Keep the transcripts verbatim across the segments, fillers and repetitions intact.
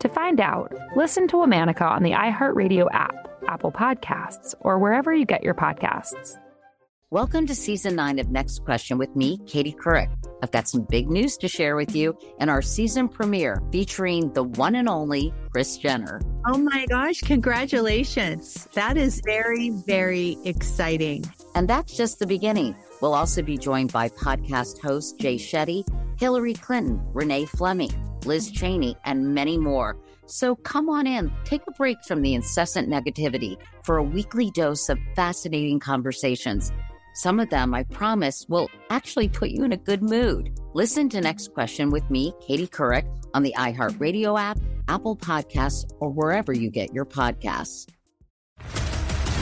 To find out, listen to Womanica on the iHeartRadio app, Apple Podcasts, or wherever you get your podcasts. Welcome to Season nine of Next Question with me, Katie Couric. I've got some big news to share with you in our season premiere featuring the one and only Kris Jenner. Oh my gosh, congratulations. That is very, very exciting. And that's just the beginning. We'll also be joined by podcast host Jay Shetty, Hillary Clinton, Renee Fleming, Liz Cheney, and many more. So come on in, take a break from the incessant negativity for a weekly dose of fascinating conversations. Some of them, I promise, will actually put you in a good mood. Listen to Next Question with me, Katie Couric, on the iHeartRadio app, Apple Podcasts, or wherever you get your podcasts.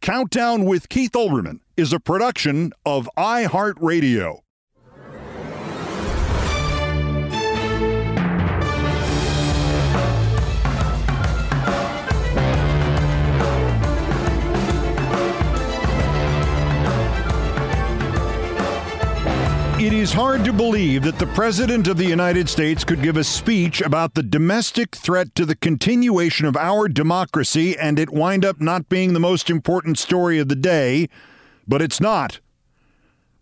Countdown with Keith Olbermann is a production of iHeartRadio. It is hard to believe that the President of the United States could give a speech about the domestic threat to the continuation of our democracy and it wind up not being the most important story of the day, but it's not.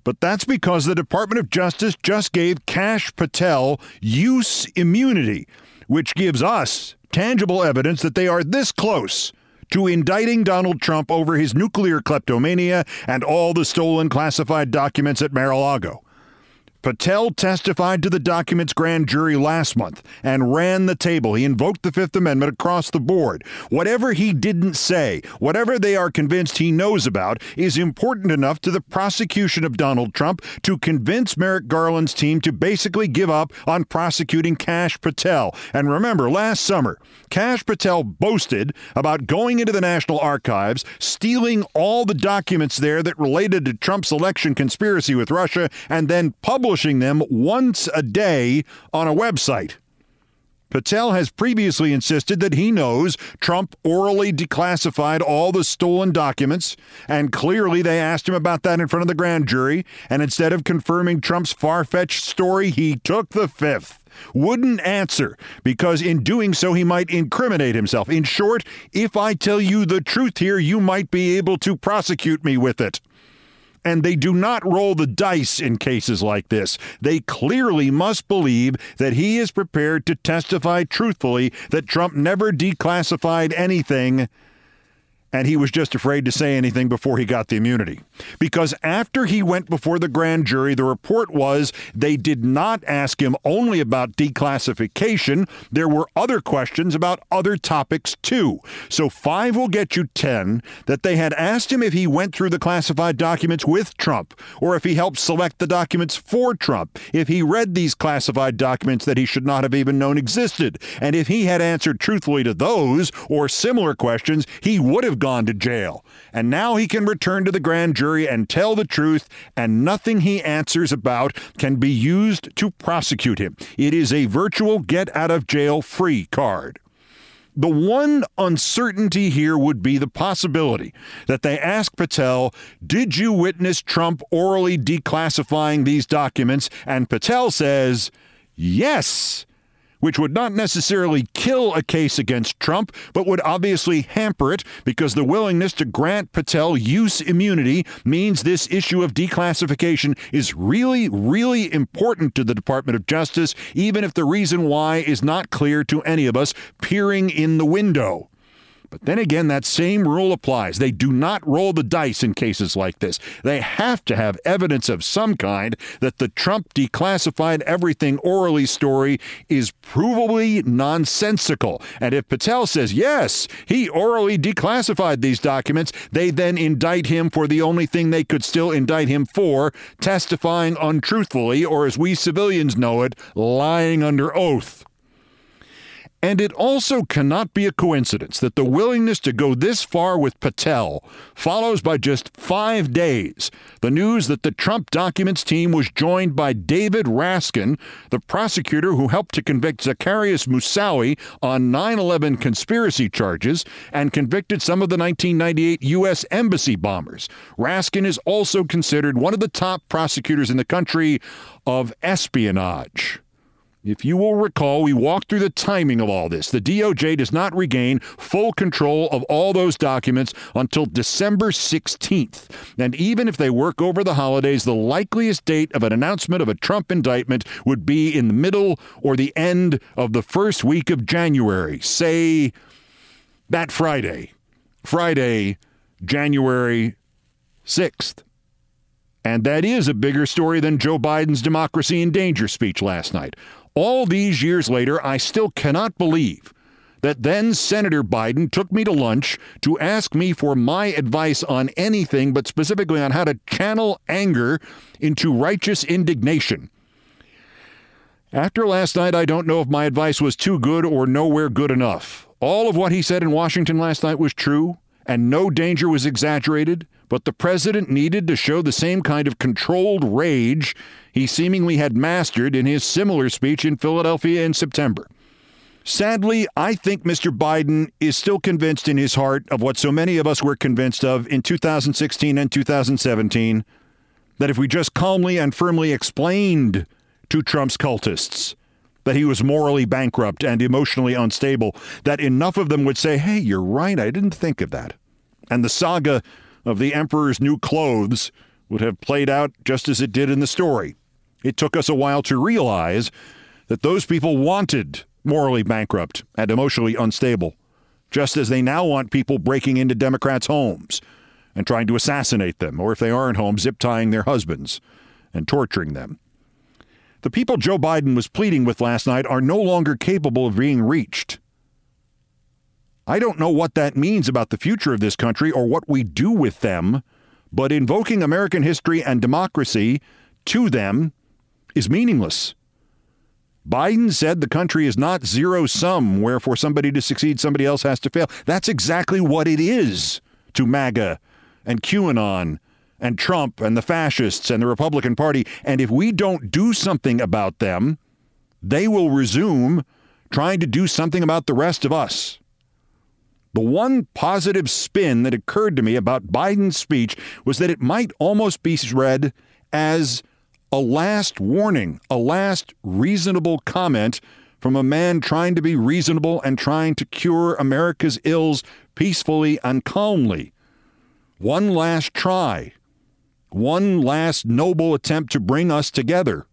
But that's because the Department of Justice just gave Kash Patel use immunity, which gives us tangible evidence that they are this close to indicting Donald Trump over his nuclear kleptomania and all the stolen classified documents at Mar-a-Lago. Patel testified to the document's grand jury last month and ran the table. He invoked the Fifth Amendment across the board. Whatever he didn't say, whatever they are convinced he knows about, is important enough to the prosecution of Donald Trump to convince Merrick Garland's team to basically give up on prosecuting Kash Patel. And remember, last summer, Kash Patel boasted about going into the National Archives, stealing all the documents there that related to Trump's election conspiracy with Russia, and then publishing them once a day on a website. Patel has previously insisted that he knows Trump orally declassified all the stolen documents, and clearly they asked him about that in front of the grand jury, and instead of confirming Trump's far-fetched story, he took the fifth. Wouldn't answer, because in doing so he might incriminate himself. In short, if I tell you the truth here, you might be able to prosecute me with it. And they do not roll the dice in cases like this. They clearly must believe that he is prepared to testify truthfully that Trump never declassified anything, and he was just afraid to say anything before he got the immunity. Because after he went before the grand jury, the report was they did not ask him only about declassification. There were other questions about other topics, too. So five will get you ten, that they had asked him if he went through the classified documents with Trump, or if he helped select the documents for Trump, if he read these classified documents that he should not have even known existed. And if he had answered truthfully to those or similar questions, he would have gone to jail. And now he can return to the grand jury and tell the truth, and nothing he answers about can be used to prosecute him. It is a virtual get out of jail free card. The one uncertainty here would be the possibility that they ask Patel, did you witness Trump orally declassifying these documents? And Patel says, yes, which would not necessarily kill a case against Trump, but would obviously hamper it because the willingness to grant Patel use immunity means this issue of declassification is really, really important to the Department of Justice, even if the reason why is not clear to any of us peering in the window. But then again, that same rule applies. They do not roll the dice in cases like this. They have to have evidence of some kind that the Trump declassified everything orally story is provably nonsensical. And if Patel says, yes, he orally declassified these documents, they then indict him for the only thing they could still indict him for, testifying untruthfully, or as we civilians know it, lying under oath. And it also cannot be a coincidence that the willingness to go this far with Patel follows by just five days the news that the Trump documents team was joined by David Raskin, the prosecutor who helped to convict Zacharias Moussaoui on nine eleven conspiracy charges and convicted some of the nineteen ninety-eight U S embassy bombers. Raskin is also considered one of the top prosecutors in the country of espionage. If you will recall, we walked through the timing of all this. The D O J does not regain full control of all those documents until December sixteenth. And even if they work over the holidays, the likeliest date of an announcement of a Trump indictment would be in the middle or the end of the first week of January. Say that Friday, Friday, January sixth. And that is a bigger story than Joe Biden's Democracy in Danger speech last night. All these years later, I still cannot believe that then Senator Biden took me to lunch to ask me for my advice on anything, but specifically on how to channel anger into righteous indignation. After last night, I don't know if my advice was too good or nowhere good enough. All of what he said in Washington last night was true, and no danger was exaggerated. But the president needed to show the same kind of controlled rage he seemingly had mastered in his similar speech in Philadelphia in September. Sadly, I think Mister Biden is still convinced in his heart of what so many of us were convinced of in two thousand sixteen and two thousand seventeen, that if we just calmly and firmly explained to Trump's cultists that he was morally bankrupt and emotionally unstable, that enough of them would say, hey, you're right, I didn't think of that. And the saga of the emperor's new clothes would have played out just as it did in the story. It took us a while to realize that those people wanted morally bankrupt and emotionally unstable, just as they now want people breaking into Democrats' homes and trying to assassinate them, or if they aren't home, zip-tying their husbands and torturing them. The people Joe Biden was pleading with last night are no longer capable of being reached. I don't know what that means about the future of this country or what we do with them, but invoking American history and democracy to them is meaningless. Biden said the country is not zero-sum, where for somebody to succeed, somebody else has to fail. That's exactly what it is to MAGA and QAnon and Trump and the fascists and the Republican Party. And if we don't do something about them, they will resume trying to do something about the rest of us. The one positive spin that occurred to me about Biden's speech was that it might almost be read as a last warning, a last reasonable comment from a man trying to be reasonable and trying to cure America's ills peacefully and calmly. One last try, one last noble attempt to bring us together.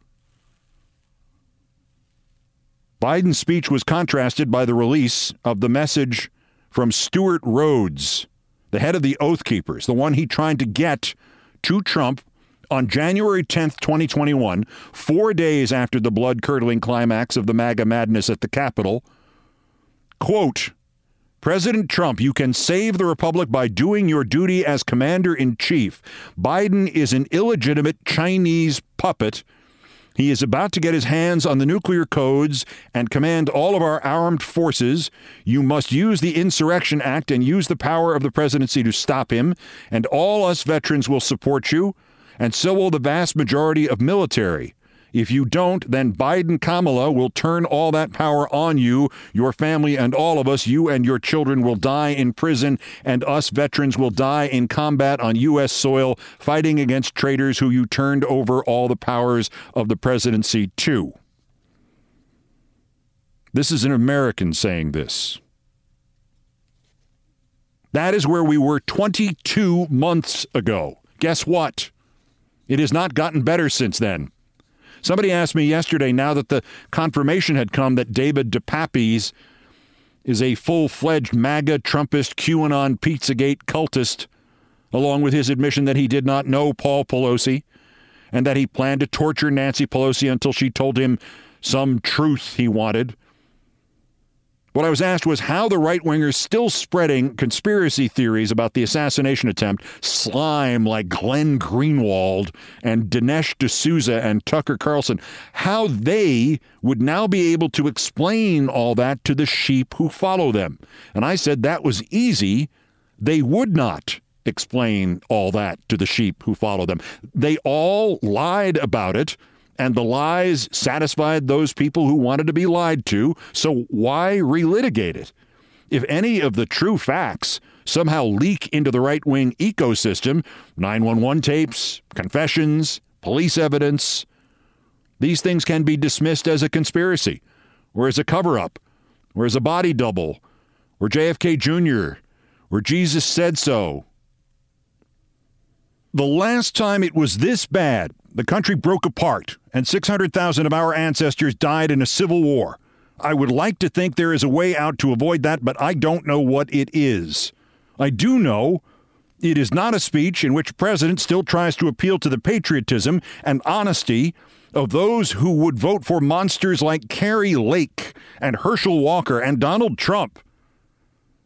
Biden's speech was contrasted by the release of the message from Stuart Rhodes, the head of the Oath Keepers, the one he tried to get to Trump on January tenth, twenty twenty-one, four days after the blood-curdling climax of the MAGA madness at the Capitol. Quote, President Trump, you can save the Republic by doing your duty as commander-in-chief. Biden is an illegitimate Chinese puppet. He is about to get his hands on the nuclear codes and command all of our armed forces. You must use the Insurrection Act and use the power of the presidency to stop him. And all us veterans will support you, and so will the vast majority of military. If you don't, then Biden Kamala will turn all that power on you, your family, and all of us. You and your children will die in prison, and us veterans will die in combat on U S soil, fighting against traitors who you turned over all the powers of the presidency to. This is an American saying this. That is where we were twenty-two months ago. Guess what? It has not gotten better since then. Somebody asked me yesterday, now that the confirmation had come that David DePapis is a full-fledged MAGA, Trumpist, QAnon, Pizzagate cultist, along with his admission that he did not know Paul Pelosi and that he planned to torture Nancy Pelosi until she told him some truth he wanted. What I was asked was how the right-wingers still spreading conspiracy theories about the assassination attempt, slime like Glenn Greenwald and Dinesh D'Souza and Tucker Carlson, how they would now be able to explain all that to the sheep who follow them. And I said that was easy. They would not explain all that to the sheep who follow them. They all lied about it. And the lies satisfied those people who wanted to be lied to, so why relitigate it? If any of the true facts somehow leak into the right-wing ecosystem, nine one one tapes, confessions, police evidence, these things can be dismissed as a conspiracy, or as a cover-up, or as a body double, or J F K Junior, or Jesus said so. The last time it was this bad, the country broke apart, and six hundred thousand of our ancestors died in a civil war. I would like to think there is a way out to avoid that, but I don't know what it is. I do know it is not a speech in which a president still tries to appeal to the patriotism and honesty of those who would vote for monsters like Carrie Lake and Herschel Walker and Donald Trump.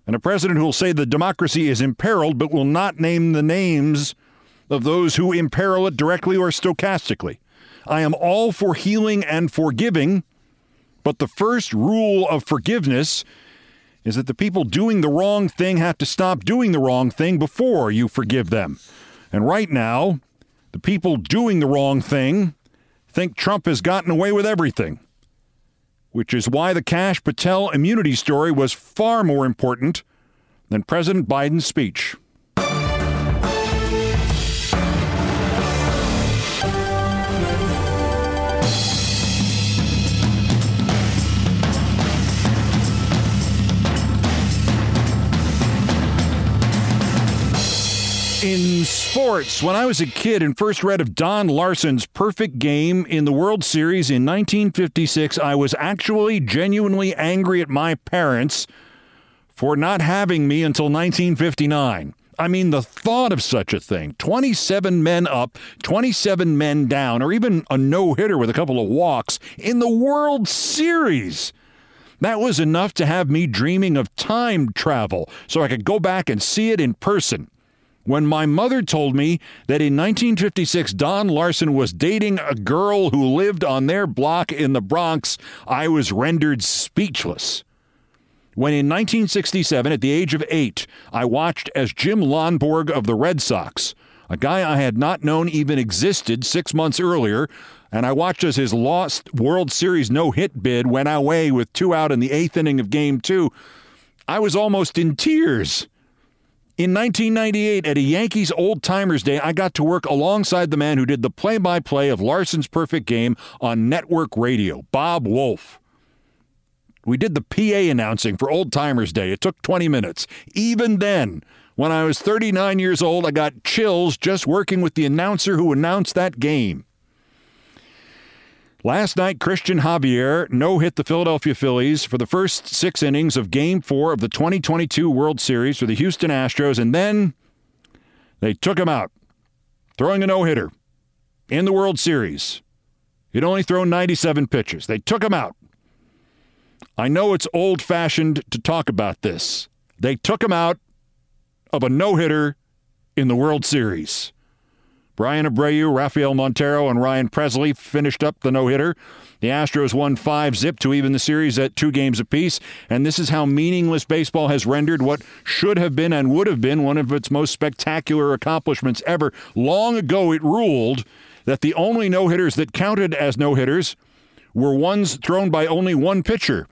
And a president who will say the democracy is imperiled but will not name the names of those who imperil it directly or stochastically. I am all for healing and forgiving, but the first rule of forgiveness is that the people doing the wrong thing have to stop doing the wrong thing before you forgive them. And right now, the people doing the wrong thing think Trump has gotten away with everything, which is why the Kash Patel immunity story was far more important than President Biden's speech. In sports, when I was a kid and first read of Don Larson's perfect game in the World Series in nineteen fifty-six, I was actually genuinely angry at my parents for not having me until nineteen fifty-nine. I mean, the thought of such a thing, twenty-seven men up, twenty-seven men down, or even a no-hitter with a couple of walks in the World Series. That was enough to have me dreaming of time travel so I could go back and see it in person. When my mother told me that in nineteen fifty-six Don Larson was dating a girl who lived on their block in the Bronx, I was rendered speechless. When in nineteen sixty-seven, at the age of eight, I watched as Jim Lonborg of the Red Sox, a guy I had not known even existed six months earlier, and I watched as his lost World Series no-hit bid went away with two out in the eighth inning of Game Two, I was almost in tears. In nineteen ninety-eight, at a Yankees Old Timers Day, I got to work alongside the man who did the play-by-play of Larson's perfect game on network radio, Bob Wolf. We did the P A announcing for Old Timers Day. It took twenty minutes. Even then, when I was thirty-nine years old, I got chills just working with the announcer who announced that game. Last night, Christian Javier no-hit the Philadelphia Phillies for the first six innings of Game Four of the twenty twenty-two World Series for the Houston Astros, and then they took him out, throwing a no-hitter in the World Series. He'd only thrown ninety-seven pitches. They took him out. I know it's old-fashioned to talk about this. They took him out of a no-hitter in the World Series. Brian Abreu, Rafael Montero, and Ryan Presley finished up the no-hitter. The Astros won five zip to even the series at two games apiece, and this is how meaningless baseball has rendered what should have been and would have been one of its most spectacular accomplishments ever. Long ago, it ruled that the only no-hitters that counted as no-hitters were ones thrown by only one pitcher.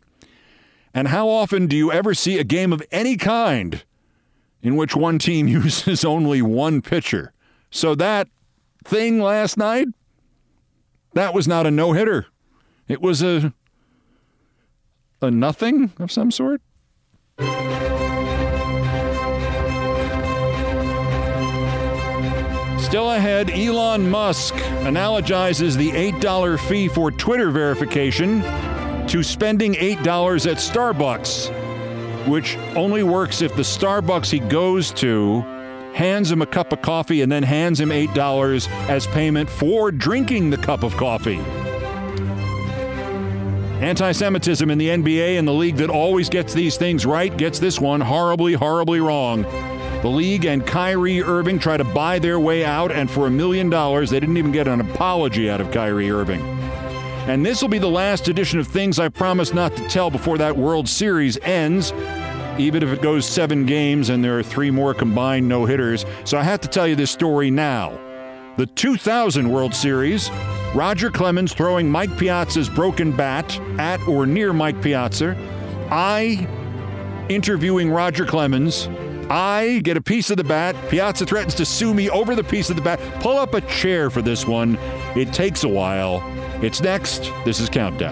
And how often do you ever see a game of any kind in which one team uses only one pitcher? So that thing last night, that was not a no-hitter. It was a, a nothing of some sort. Still ahead, Elon Musk analogizes the eight dollar fee for Twitter verification to spending eight dollars at Starbucks, which only works if the Starbucks he goes to hands him a cup of coffee and then hands him eight dollars as payment for drinking the cup of coffee. Anti-Semitism in the N B A and the league that always gets these things right gets this one horribly, horribly wrong. The league and Kyrie Irving try to buy their way out, and for a million dollars, they didn't even get an apology out of Kyrie Irving. And this will be the last edition of Things I Promise Not to Tell before that World Series ends, even if it goes seven games and there are three more combined no-hitters. So I have to tell you this story now. The two thousand World Series, Roger Clemens throwing Mike Piazza's broken bat at or near Mike Piazza. I, interviewing Roger Clemens, I get a piece of the bat. Piazza threatens to sue me over the piece of the bat. Pull up a chair for this one. It takes a while. It's next. This is Countdown.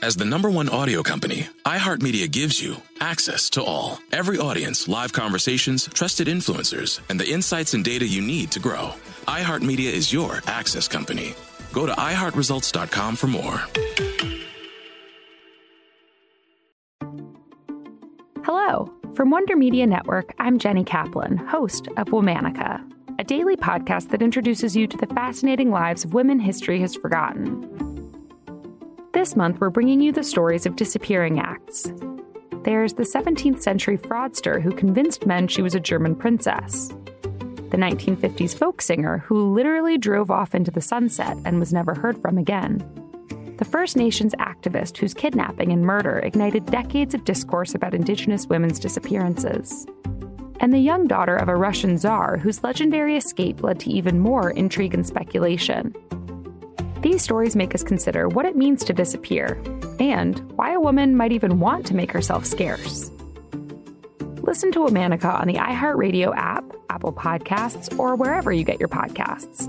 As the number one audio company, iHeartMedia gives you access to all. Every audience, live conversations, trusted influencers, and the insights and data you need to grow. iHeartMedia is your access company. Go to i heart results dot com for more. Hello. From Wonder Media Network, I'm Jenny Kaplan, host of Womanica, a daily podcast that introduces you to the fascinating lives of women history has forgotten. This month, we're bringing you the stories of disappearing acts. There's the seventeenth century fraudster who convinced men she was a German princess, the nineteen fifties folk singer who literally drove off into the sunset and was never heard from again, the First Nations activist whose kidnapping and murder ignited decades of discourse about Indigenous women's disappearances, and the young daughter of a Russian czar whose legendary escape led to even more intrigue and speculation. These stories make us consider what it means to disappear and why a woman might even want to make herself scarce. Listen to Womanica on the iHeartRadio app, Apple Podcasts, or wherever you get your podcasts.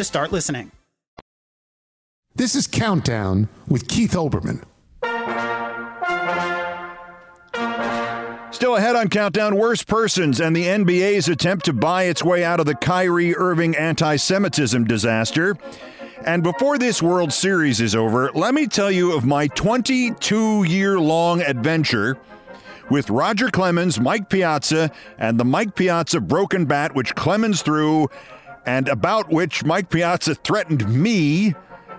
to start listening. This is Countdown with Keith Olbermann. Still ahead on Countdown, worse persons and the N B A's attempt to buy its way out of the Kyrie Irving anti-Semitism disaster. And before this World Series is over, let me tell you of my twenty-two year long adventure with Roger Clemens, Mike Piazza, and the Mike Piazza broken bat, which Clemens threw and about which Mike Piazza threatened me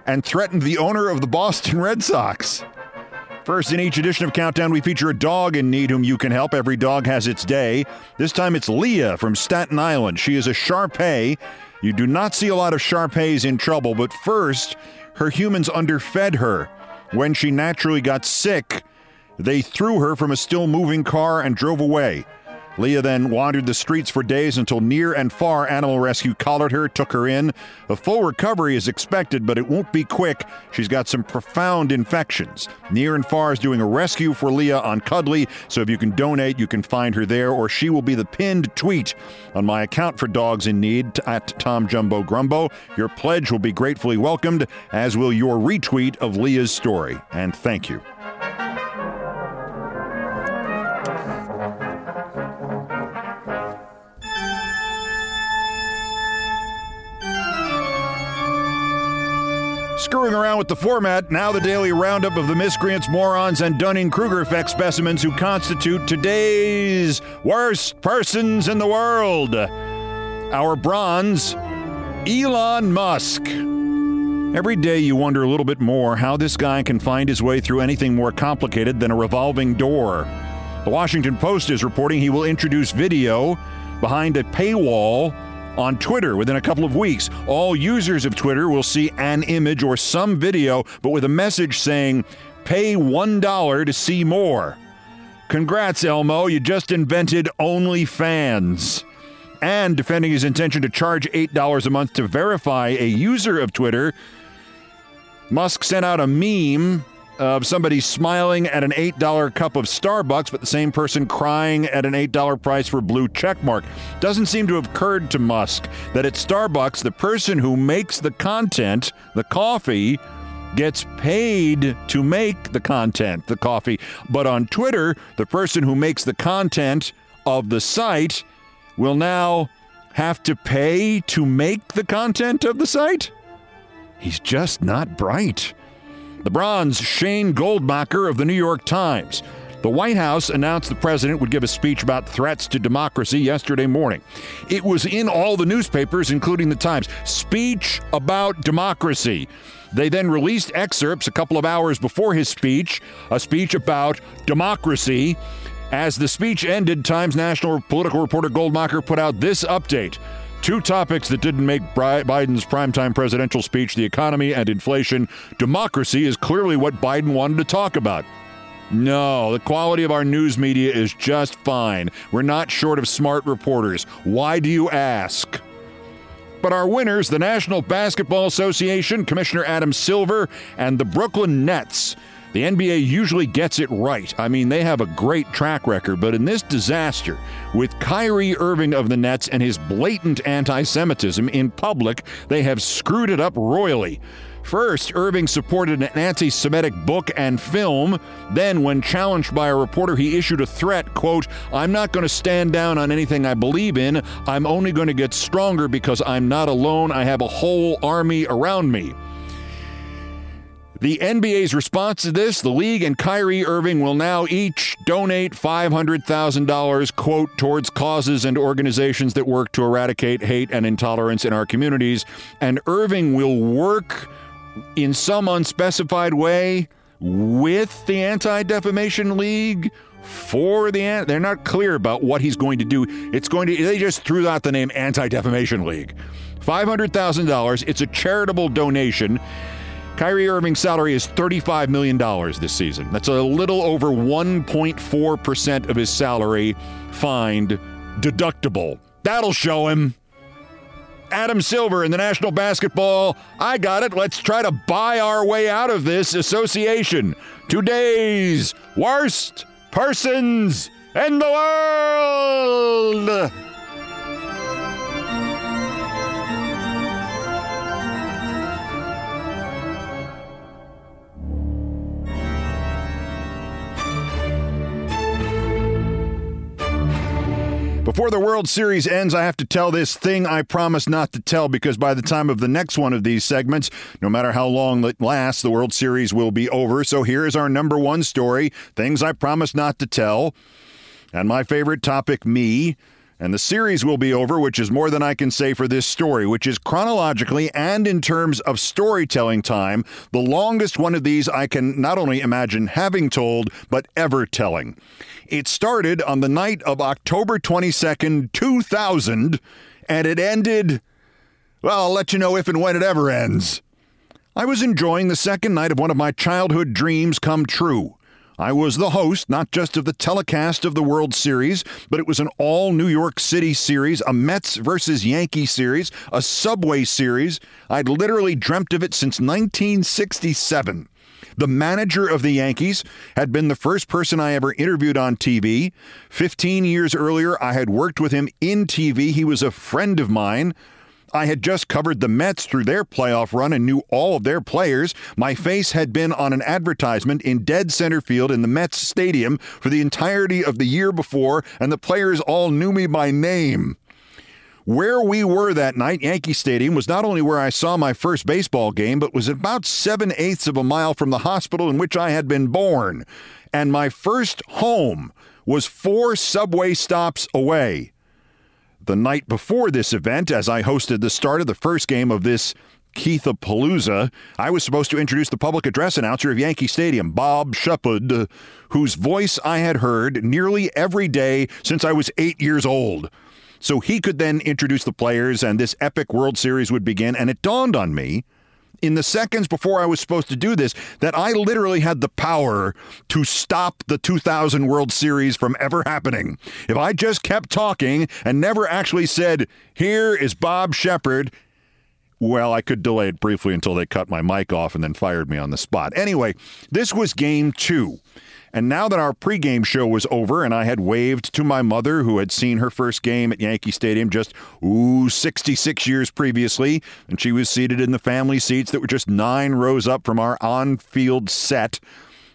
and threatened the owner of the Boston Red Sox. First, in each edition of Countdown, we feature a dog in need whom you can help. Every dog has its day. This time it's Leah from Staten Island. She is a Shar Pei. You do not see a lot of Shar Peis in trouble, but first, her humans underfed her. When she naturally got sick, they threw her from a still-moving car and drove away. Leah then wandered the streets for days until near and far animal rescue collared her, took her in. A full recovery is expected, but it won't be quick. She's got some profound infections. Near and Far is doing a rescue for Leah on Cuddly, so if you can donate, you can find her there, or she will be the pinned tweet on my account for Dogs in Need, at Tom Jumbo Grumbo. Your pledge will be gratefully welcomed, as will your retweet of Leah's story. And thank you. Screwing around with the format, now the daily roundup of the miscreants, morons, and Dunning-Kruger effect specimens who constitute today's worst persons in the world. Our bronze, Elon Musk. Every day you wonder a little bit more how this guy can find his way through anything more complicated than a revolving door. The Washington Post is reporting he will introduce video behind a paywall on Twitter within a couple of weeks. All users of Twitter will see an image or some video, but with a message saying, pay one dollar to see more. Congrats, Elmo, you just invented OnlyFans. And defending his intention to charge eight dollars a month to verify a user of Twitter, Musk sent out a meme of somebody smiling at an eight dollar cup of Starbucks, but the same person crying at an eight dollar price for blue checkmark. Doesn't seem to have occurred to Musk that at Starbucks, the person who makes the content, the coffee, gets paid to make the content, the coffee. But on Twitter, the person who makes the content of the site will now have to pay to make the content of the site? He's just not bright. The bronze, Shane Goldmacher of the New York Times. The White House announced the president would give a speech about threats to democracy yesterday morning. It was in all the newspapers, including the Times. Speech about democracy. They then released excerpts a couple of hours before his speech, a speech about democracy. As the speech ended, Times national political reporter Goldmacher put out this update. Two topics that didn't make Biden's primetime presidential speech, the economy and inflation. Democracy is clearly what Biden wanted to talk about. No, the quality of our news media is just fine. We're not short of smart reporters. Why do you ask? But our winners, the National Basketball Association, Commissioner Adam Silver, and the Brooklyn Nets. The N B A usually gets it right. I mean, they have a great track record, but in this disaster, with Kyrie Irving of the Nets and his blatant anti-Semitism in public, they have screwed it up royally. First, Irving supported an anti-Semitic book and film. Then, when challenged by a reporter, he issued a threat, quote, "I'm not going to stand down on anything I believe in. I'm only going to get stronger because I'm not alone. I have a whole army around me." The N B A's response to this, the league and Kyrie Irving will now each donate five hundred thousand dollars, quote, towards causes and organizations that work to eradicate hate and intolerance in our communities. And Irving will work in some unspecified way with the Anti-Defamation League for the, an- they're not clear about what he's going to do. It's going to, they just threw out the name Anti-Defamation League. five hundred thousand dollars, it's a charitable donation. Kyrie Irving's salary is thirty-five million dollars this season. That's a little over one point four percent of his salary fined deductible. That'll show him. Adam Silver in the National Basketball, I got it. Let's try to buy our way out of this association. Today's worst persons in the world. Before the World Series ends, I have to tell this thing I promise not to tell, because by the time of the next one of these segments, no matter how long it lasts, the World Series will be over. So here is our number one story, things I promise not to tell, and my favorite topic, me. And the series will be over, which is more than I can say for this story, which is chronologically and in terms of storytelling time, the longest one of these I can not only imagine having told, but ever telling. It started on the night of October twenty-second, two thousand, and it ended, well, I'll let you know if and when it ever ends. I was enjoying the second night of one of my childhood dreams come true. I was the host, not just of the telecast of the World Series, but it was an all-New York City series, a Mets versus Yankee series, a Subway series. I'd literally dreamt of it since nineteen sixty-seven. The manager of the Yankees had been the first person I ever interviewed on T V. Fifteen years earlier, I had worked with him in T V. He was a friend of mine. I had just covered the Mets through their playoff run and knew all of their players. My face had been on an advertisement in dead center field in the Mets stadium for the entirety of the year before, and the players all knew me by name. Where we were that night, Yankee Stadium, was not only where I saw my first baseball game, but was about seven-eighths of a mile from the hospital in which I had been born. And my first home was four subway stops away. The night before this event, as I hosted the start of the first game of this Keithapalooza, I was supposed to introduce the public address announcer of Yankee Stadium, Bob Shepard, whose voice I had heard nearly every day since I was eight years old. So he could then introduce the players and this epic World Series would begin. And it dawned on me in the seconds before I was supposed to do this that I literally had the power to stop the two thousand World Series from ever happening. If I just kept talking and never actually said, "Here is Bob Shepard," well, I could delay it briefly until they cut my mic off and then fired me on the spot. Anyway, this was game two. And now that our pregame show was over and I had waved to my mother, who had seen her first game at Yankee Stadium just, ooh, sixty-six years previously, and she was seated in the family seats that were just nine rows up from our on-field set,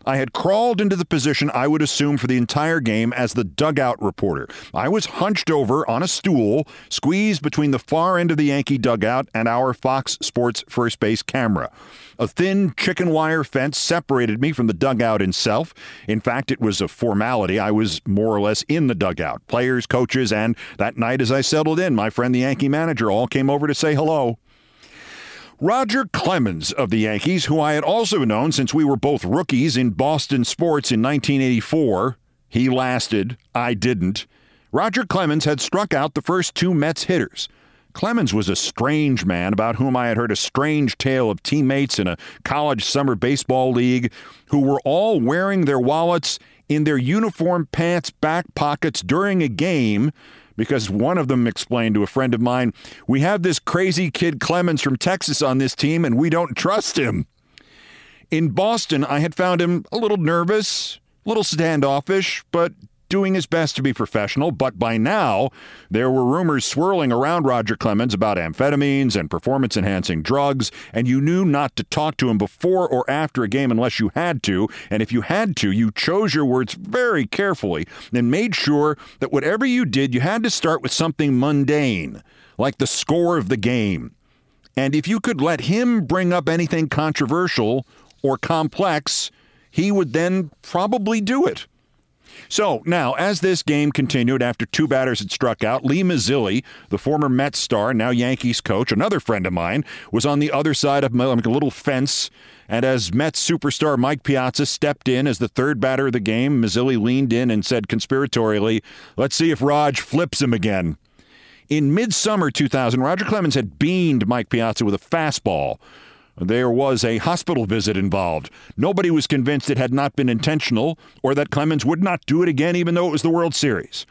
I had crawled into the position I would assume for the entire game as the dugout reporter. I was hunched over on a stool, squeezed between the far end of the Yankee dugout and our Fox Sports first base camera. A thin chicken wire fence separated me from the dugout itself. In fact, it was a formality. I was more or less in the dugout. Players, coaches, and that night as I settled in, my friend the Yankee manager all came over to say hello. Roger Clemens of the Yankees, who I had also known since we were both rookies in Boston sports in nineteen eighty-four, he lasted, I didn't. Roger Clemens had struck out the first two Mets hitters. Clemens was a strange man about whom I had heard a strange tale of teammates in a college summer baseball league who were all wearing their wallets in their uniform pants back pockets during a game, because one of them explained to a friend of mine, "We have this crazy kid Clemens from Texas on this team, and we don't trust him." In Boston, I had found him a little nervous, a little standoffish, but doing his best to be professional. But by now, there were rumors swirling around Roger Clemens about amphetamines and performance-enhancing drugs, and you knew not to talk to him before or after a game unless you had to. And if you had to, you chose your words very carefully and made sure that whatever you did, you had to start with something mundane, like the score of the game. And if you could let him bring up anything controversial or complex, he would then probably do it. So now, as this game continued after two batters had struck out, Lee Mazzilli, the former Mets star, now Yankees coach, another friend of mine, was on the other side of my, like a little fence. And as Mets superstar Mike Piazza stepped in as the third batter of the game, Mazzilli leaned in and said conspiratorially, "Let's see if Raj flips him again." In midsummer two thousand, Roger Clemens had beamed Mike Piazza with a fastball. There was a hospital visit involved. Nobody was convinced it had not been intentional or that Clemens would not do it again, even though it was the World Series.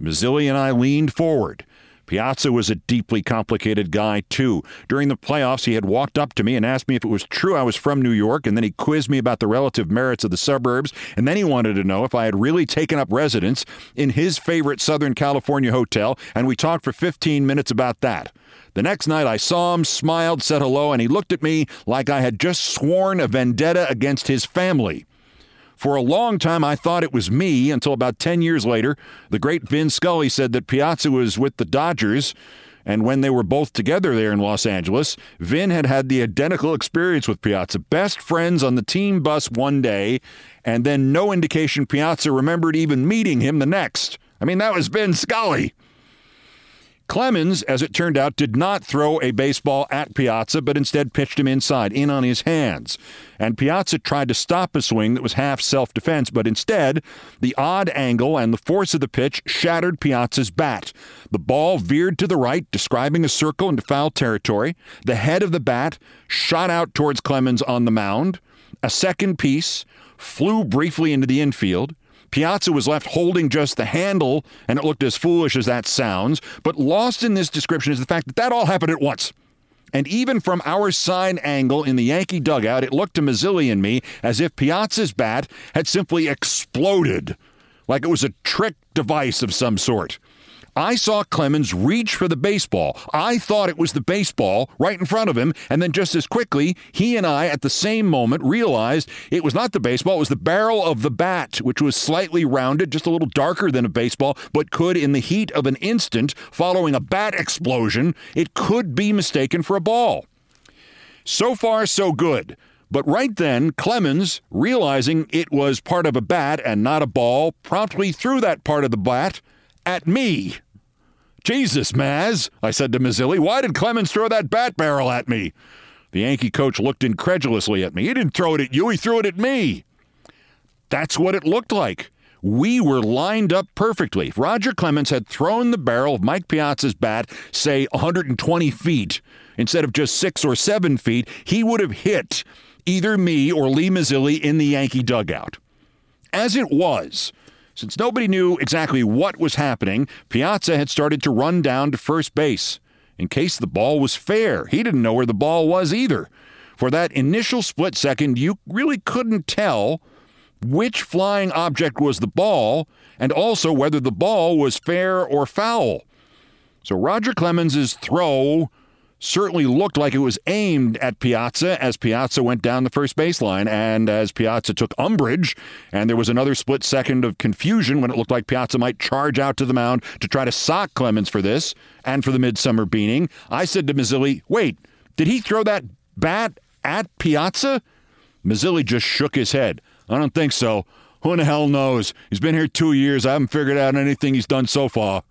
Mazzilli and I leaned forward. Piazza was a deeply complicated guy, too. During the playoffs, he had walked up to me and asked me if it was true I was from New York, and then he quizzed me about the relative merits of the suburbs, and then he wanted to know if I had really taken up residence in his favorite Southern California hotel, and we talked for fifteen minutes about that. The next night, I saw him, smiled, said hello, and he looked at me like I had just sworn a vendetta against his family. For a long time, I thought it was me, until about ten years later, the great Vin Scully said that Piazza was with the Dodgers, and when they were both together there in Los Angeles, Vin had had the identical experience with Piazza, best friends on the team bus one day, and then no indication Piazza remembered even meeting him the next. I mean, that was Vin Scully. Clemens, as it turned out, did not throw a baseball at Piazza, but instead pitched him inside, in on his hands. And Piazza tried to stop a swing that was half self-defense, but instead, the odd angle and the force of the pitch shattered Piazza's bat. The ball veered to the right, describing a circle into foul territory. The head of the bat shot out towards Clemens on the mound. A second piece, flew briefly into the infield. Piazza was left holding just the handle, and it looked as foolish as that sounds. But lost in this description is the fact that that all happened at once. And even from our side angle in the Yankee dugout, it looked to Mazzilli and me as if Piazza's bat had simply exploded, like it was a trick device of some sort. I saw Clemens reach for the baseball. I thought it was the baseball right in front of him, and then just as quickly, he and I at the same moment realized it was not the baseball, it was the barrel of the bat, which was slightly rounded, just a little darker than a baseball, but could, in the heat of an instant, following a bat explosion, it could be mistaken for a ball. So far, so good. But right then, Clemens, realizing it was part of a bat and not a ball, promptly threw that part of the bat at me. "Jesus, Maz," I said to Mazzilli, "why did Clemens throw that bat barrel at me?" The Yankee coach looked incredulously at me. "He didn't throw it at you, he threw it at me." That's what it looked like. We were lined up perfectly. If Roger Clemens had thrown the barrel of Mike Piazza's bat, say one hundred twenty feet, instead of just six or seven feet, he would have hit either me or Lee Mazzilli in the Yankee dugout. As it was, since nobody knew exactly what was happening, Piazza had started to run down to first base in case the ball was fair. He didn't know where the ball was either. For that initial split second, you really couldn't tell which flying object was the ball and also whether the ball was fair or foul. So Roger Clemens's throw certainly looked like it was aimed at Piazza as Piazza went down the first baseline and as Piazza took umbrage, and there was another split second of confusion when it looked like Piazza might charge out to the mound to try to sock Clemens for this and for the midsummer beating. I said to Mazzilli, "Wait, did he throw that bat at Piazza?" Mazzilli just shook his head. "I don't think so. Who in the hell knows? He's been here two years. I haven't figured out anything he's done so far."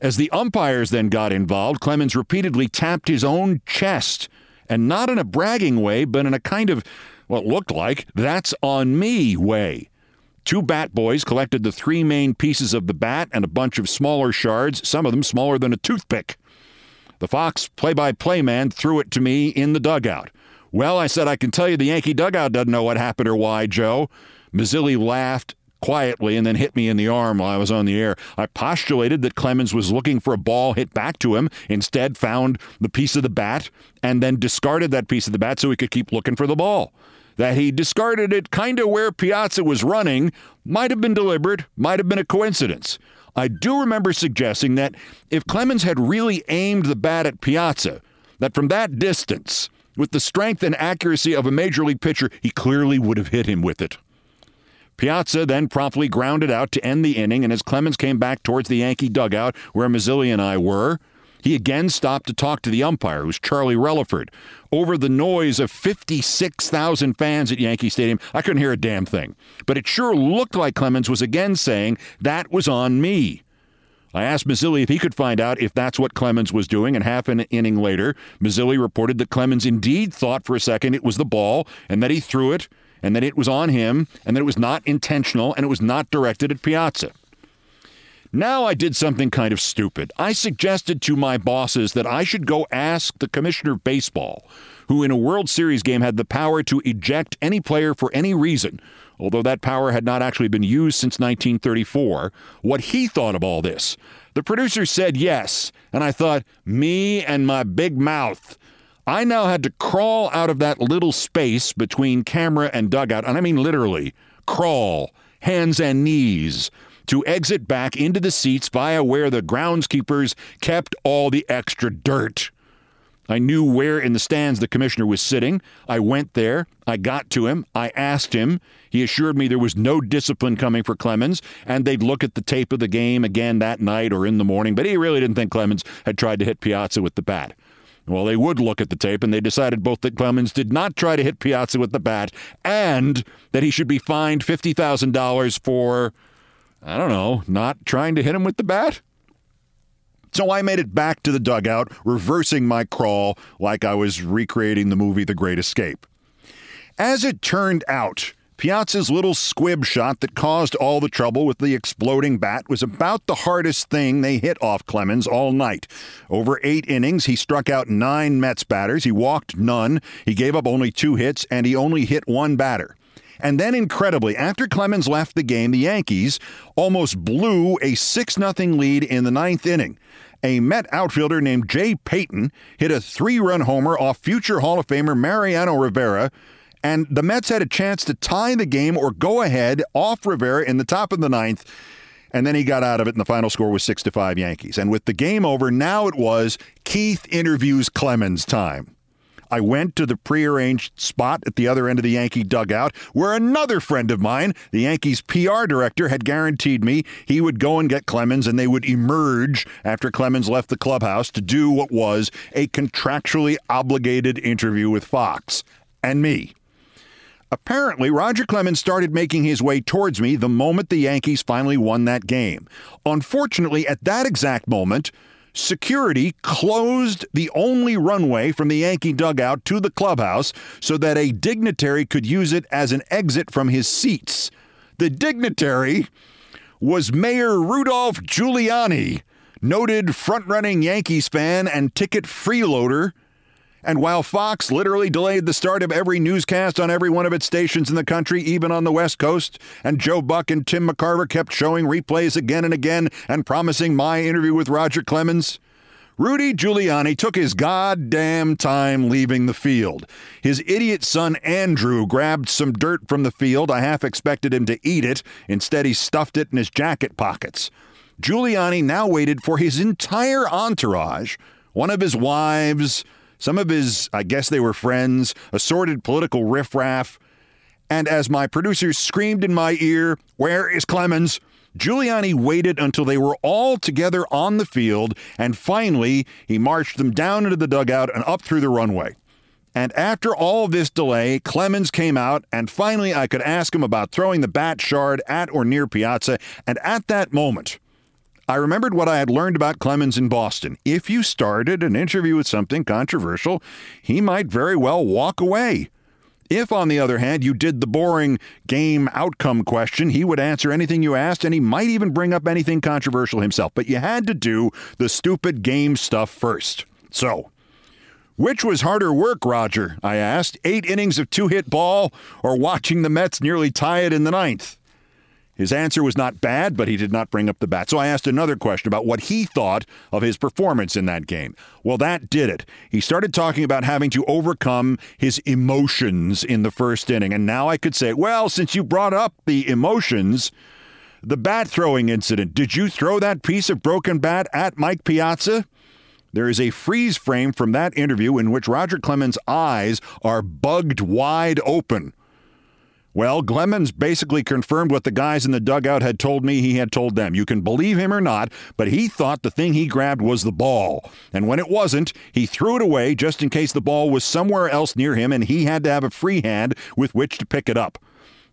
As the umpires then got involved, Clemens repeatedly tapped his own chest, and not in a bragging way, but in a kind of what looked like "that's on me" way. Two bat boys collected the three main pieces of the bat and a bunch of smaller shards, some of them smaller than a toothpick. The Fox play-by-play man threw it to me in the dugout. "Well," I said, "I can tell you the Yankee dugout doesn't know what happened or why, Joe." Mazzilli laughed quietly and then hit me in the arm while I was on the air. I postulated that Clemens was looking for a ball hit back to him, instead found the piece of the bat and then discarded that piece of the bat so he could keep looking for the ball. That he discarded it kind of where Piazza was running might have been deliberate, might have been a coincidence. I do remember suggesting that if Clemens had really aimed the bat at Piazza, that from that distance, with the strength and accuracy of a major league pitcher, he clearly would have hit him with it. Piazza then promptly grounded out to end the inning, and as Clemens came back towards the Yankee dugout where Mazzilli and I were, he again stopped to talk to the umpire, who's Charlie Relaford. Over the noise of fifty-six thousand fans at Yankee Stadium, I couldn't hear a damn thing. But it sure looked like Clemens was again saying, "That was on me." I asked Mazzilli if he could find out if that's what Clemens was doing, and half an inning later, Mazzilli reported that Clemens indeed thought for a second it was the ball and that he threw it, and that it was on him, and that it was not intentional, and it was not directed at Piazza. Now I did something kind of stupid. I suggested to my bosses that I should go ask the commissioner of baseball, who in a World Series game had the power to eject any player for any reason, although that power had not actually been used since nineteen thirty-four, what he thought of all this. The producer said yes, and I thought, me and my big mouth. I now had to crawl out of that little space between camera and dugout, and I mean literally, crawl, hands and knees, to exit back into the seats via where the groundskeepers kept all the extra dirt. I knew where in the stands the commissioner was sitting. I went there. I got to him. I asked him. He assured me there was no discipline coming for Clemens, and they'd look at the tape of the game again that night or in the morning, but he really didn't think Clemens had tried to hit Piazza with the bat. Well, they would look at the tape, and they decided both that Clemens did not try to hit Piazza with the bat and that he should be fined fifty thousand dollars for, I don't know, not trying to hit him with the bat? So I made it back to the dugout, reversing my crawl like I was recreating the movie The Great Escape. As it turned out, Piazza's little squib shot that caused all the trouble with the exploding bat was about the hardest thing they hit off Clemens all night. Over eight innings, he struck out nine Mets batters. He walked none. He gave up only two hits, and he only hit one batter. And then, incredibly, after Clemens left the game, the Yankees almost blew a six nothing lead in the ninth inning. A Met outfielder named Jay Payton hit a three-run homer off future Hall of Famer Mariano Rivera, and the Mets had a chance to tie the game or go ahead off Rivera in the top of the ninth, and then he got out of it, and the final score was six to five Yankees. And with the game over, now it was Keith interviews Clemens time. I went to the prearranged spot at the other end of the Yankee dugout where another friend of mine, the Yankees P R director, had guaranteed me he would go and get Clemens and they would emerge after Clemens left the clubhouse to do what was a contractually obligated interview with Fox and me. Apparently, Roger Clemens started making his way towards me the moment the Yankees finally won that game. Unfortunately, at that exact moment, security closed the only runway from the Yankee dugout to the clubhouse so that a dignitary could use it as an exit from his seats. The dignitary was Mayor Rudolph Giuliani, noted front-running Yankees fan and ticket freeloader. And while Fox literally delayed the start of every newscast on every one of its stations in the country, even on the West Coast, and Joe Buck and Tim McCarver kept showing replays again and again and promising my interview with Roger Clemens, Rudy Giuliani took his goddamn time leaving the field. His idiot son Andrew grabbed some dirt from the field. I half expected him to eat it. Instead, he stuffed it in his jacket pockets. Giuliani now waited for his entire entourage, one of his wives, some of his, I guess they were friends, assorted political riffraff. And as my producers screamed in my ear, "Where is Clemens?" Giuliani waited until they were all together on the field, and finally he marched them down into the dugout and up through the runway. And after all this delay, Clemens came out, and finally I could ask him about throwing the bat shard at or near Piazza, and at that moment, I remembered what I had learned about Clemens in Boston. If you started an interview with something controversial, he might very well walk away. If, on the other hand, you did the boring game outcome question, he would answer anything you asked, and he might even bring up anything controversial himself. But you had to do the stupid game stuff first. So, which was harder work, Roger? I asked. Eight innings of two-hit ball or watching the Mets nearly tie it in the ninth? His answer was not bad, but he did not bring up the bat. So I asked another question about what he thought of his performance in that game. Well, that did it. He started talking about having to overcome his emotions in the first inning. And now I could say, well, since you brought up the emotions, the bat throwing incident, did you throw that piece of broken bat at Mike Piazza? There is a freeze frame from that interview in which Roger Clemens' eyes are bugged wide open. Well, Clemens basically confirmed what the guys in the dugout had told me he had told them. You can believe him or not, but he thought the thing he grabbed was the ball. And when it wasn't, he threw it away just in case the ball was somewhere else near him and he had to have a free hand with which to pick it up.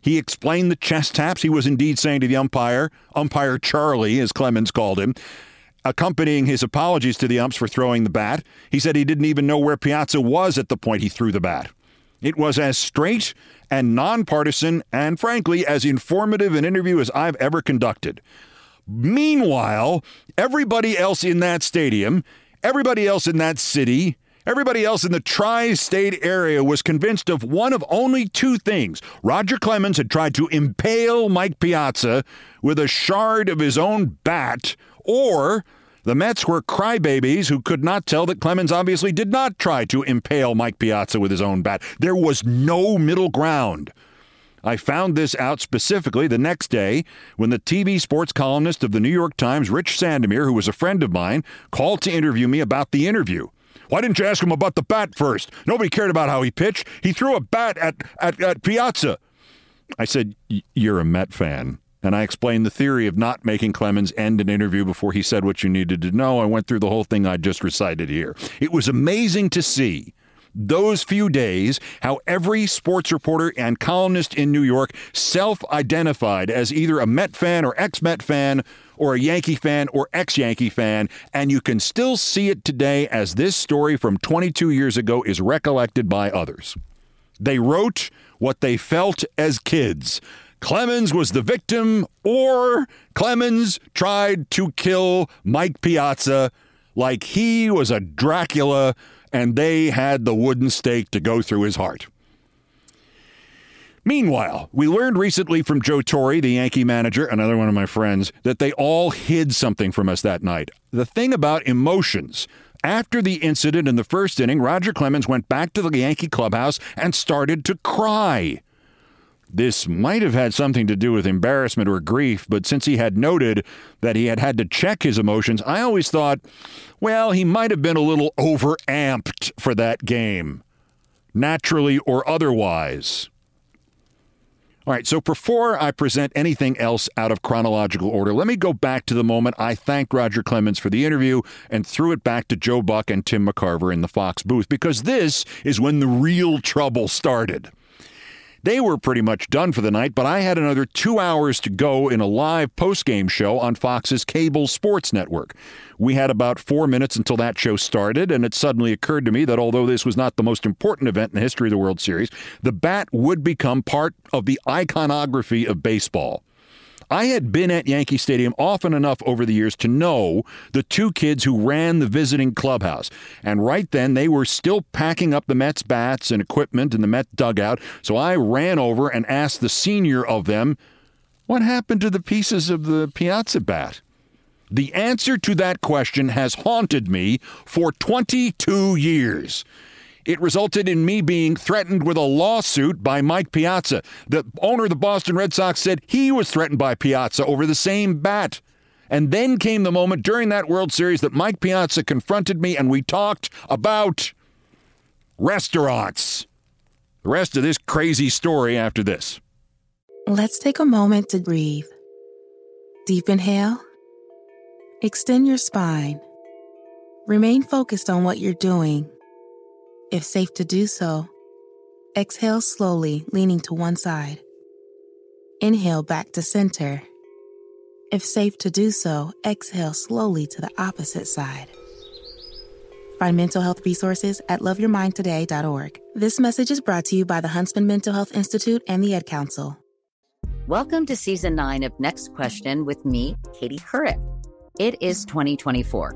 He explained the chest taps he was indeed saying to the umpire, umpire Charlie, as Clemens called him, accompanying his apologies to the umps for throwing the bat. He said he didn't even know where Piazza was at the point he threw the bat. It was as straight and nonpartisan and, frankly, as informative an interview as I've ever conducted. Meanwhile, everybody else in that stadium, everybody else in that city, everybody else in the tri-state area was convinced of one of only two things. Roger Clemens had tried to impale Mike Piazza with a shard of his own bat, or the Mets were crybabies who could not tell that Clemens obviously did not try to impale Mike Piazza with his own bat. There was no middle ground. I found this out specifically the next day when the T V sports columnist of the New York Times, Rich Sandemire, who was a friend of mine, called to interview me about the interview. Why didn't you ask him about the bat first? Nobody cared about how he pitched. He threw a bat at, at, at Piazza. I said, "You're a Met fan." And I explained the theory of not making Clemens end an interview before he said what you needed to know. I went through the whole thing I just recited here. It was amazing to see those few days how every sports reporter and columnist in New York self-identified as either a Met fan or ex-Met fan or a Yankee fan or ex-Yankee fan. And you can still see it today as this story from twenty-two years ago is recollected by others. They wrote what they felt as kids. Clemens was the victim, or Clemens tried to kill Mike Piazza like he was a Dracula and they had the wooden stake to go through his heart. Meanwhile, we learned recently from Joe Torre, the Yankee manager, another one of my friends, that they all hid something from us that night. The thing about emotions. After the incident in the first inning, Roger Clemens went back to the Yankee clubhouse and started to cry. This might have had something to do with embarrassment or grief, but since he had noted that he had had to check his emotions, I always thought, well, he might have been a little overamped for that game, naturally or otherwise. All right, so before I present anything else out of chronological order, let me go back to the moment I thanked Roger Clemens for the interview and threw it back to Joe Buck and Tim McCarver in the Fox booth, because this is when the real trouble started. They were pretty much done for the night, but I had another two hours to go in a live post-game show on Fox's cable sports network. We had about four minutes until that show started, and it suddenly occurred to me that although this was not the most important event in the history of the World Series, the bat would become part of the iconography of baseball. I had been at Yankee Stadium often enough over the years to know the two kids who ran the visiting clubhouse. And right then, they were still packing up the Mets bats and equipment in the Met dugout, so I ran over and asked the senior of them, what happened to the pieces of the Piazza bat? The answer to that question has haunted me for twenty-two years. It resulted in me being threatened with a lawsuit by Mike Piazza. The owner of the Boston Red Sox said he was threatened by Piazza over the same bat. And then came the moment during that World Series that Mike Piazza confronted me and we talked about restaurants. The rest of this crazy story after this. Let's take a moment to breathe. Deep inhale. Extend your spine. Remain focused on what you're doing. If safe to do so, exhale slowly, leaning to one side. Inhale back to center. If safe to do so, exhale slowly to the opposite side. Find mental health resources at love your mind today dot org. This message is brought to you by the Huntsman Mental Health Institute and the Ed Council. Welcome to Season nine of Next Question with me, Katie Couric. It is twenty twenty-four.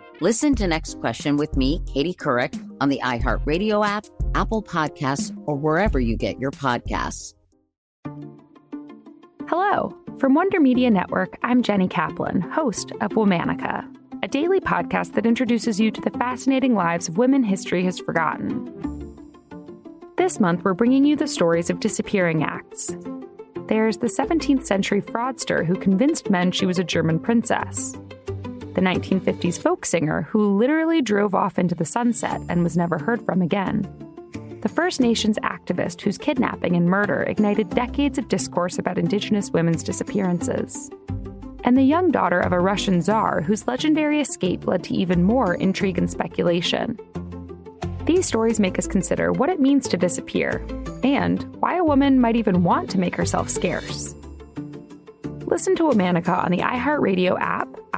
Listen to Next Question with me, Katie Couric, on the iHeartRadio app, Apple Podcasts, or wherever you get your podcasts. Hello. From Wonder Media Network, I'm Jenny Kaplan, host of Womanica, a daily podcast that introduces you to the fascinating lives of women history has forgotten. This month, we're bringing you the stories of disappearing acts. There's the seventeenth century fraudster who convinced men she was a German princess. The nineteen fifties folk singer who literally drove off into the sunset and was never heard from again. The First Nations activist whose kidnapping and murder ignited decades of discourse about Indigenous women's disappearances. And the young daughter of a Russian czar whose legendary escape led to even more intrigue and speculation. These stories make us consider what it means to disappear and why a woman might even want to make herself scarce. Listen to Womanica on the iHeartRadio app,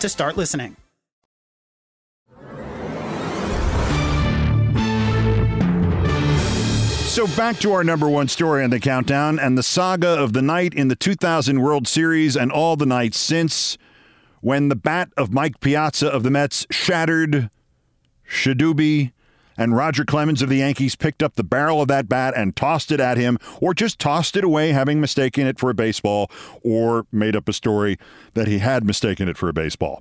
to start listening. So back to our number one story on the countdown and the saga of the night in the two thousand World Series and all the nights since, when the bat of Mike Piazza of the Mets shattered, Shadoobie, and Roger Clemens of the Yankees picked up the barrel of that bat and tossed it at him, or just tossed it away, having mistaken it for a baseball, or made up a story that he had mistaken it for a baseball.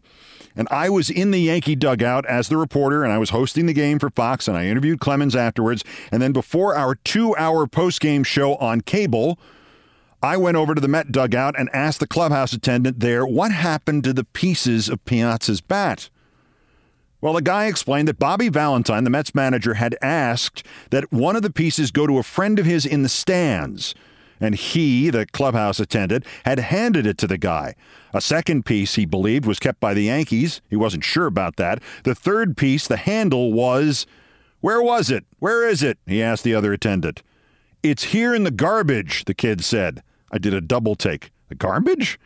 And I was in the Yankee dugout as the reporter, and I was hosting the game for Fox, and I interviewed Clemens afterwards. And then before our two-hour post-game show on cable, I went over to the Met dugout and asked the clubhouse attendant there what happened to the pieces of Piazza's bat. Well, the guy explained that Bobby Valentine, the Mets manager, had asked that one of the pieces go to a friend of his in the stands. And he, the clubhouse attendant, had handed it to the guy. A second piece, he believed, was kept by the Yankees. He wasn't sure about that. The third piece, the handle, was, "Where was it? Where is it?" he asked the other attendant. "It's here in the garbage," the kid said. I did a double take. "The garbage?"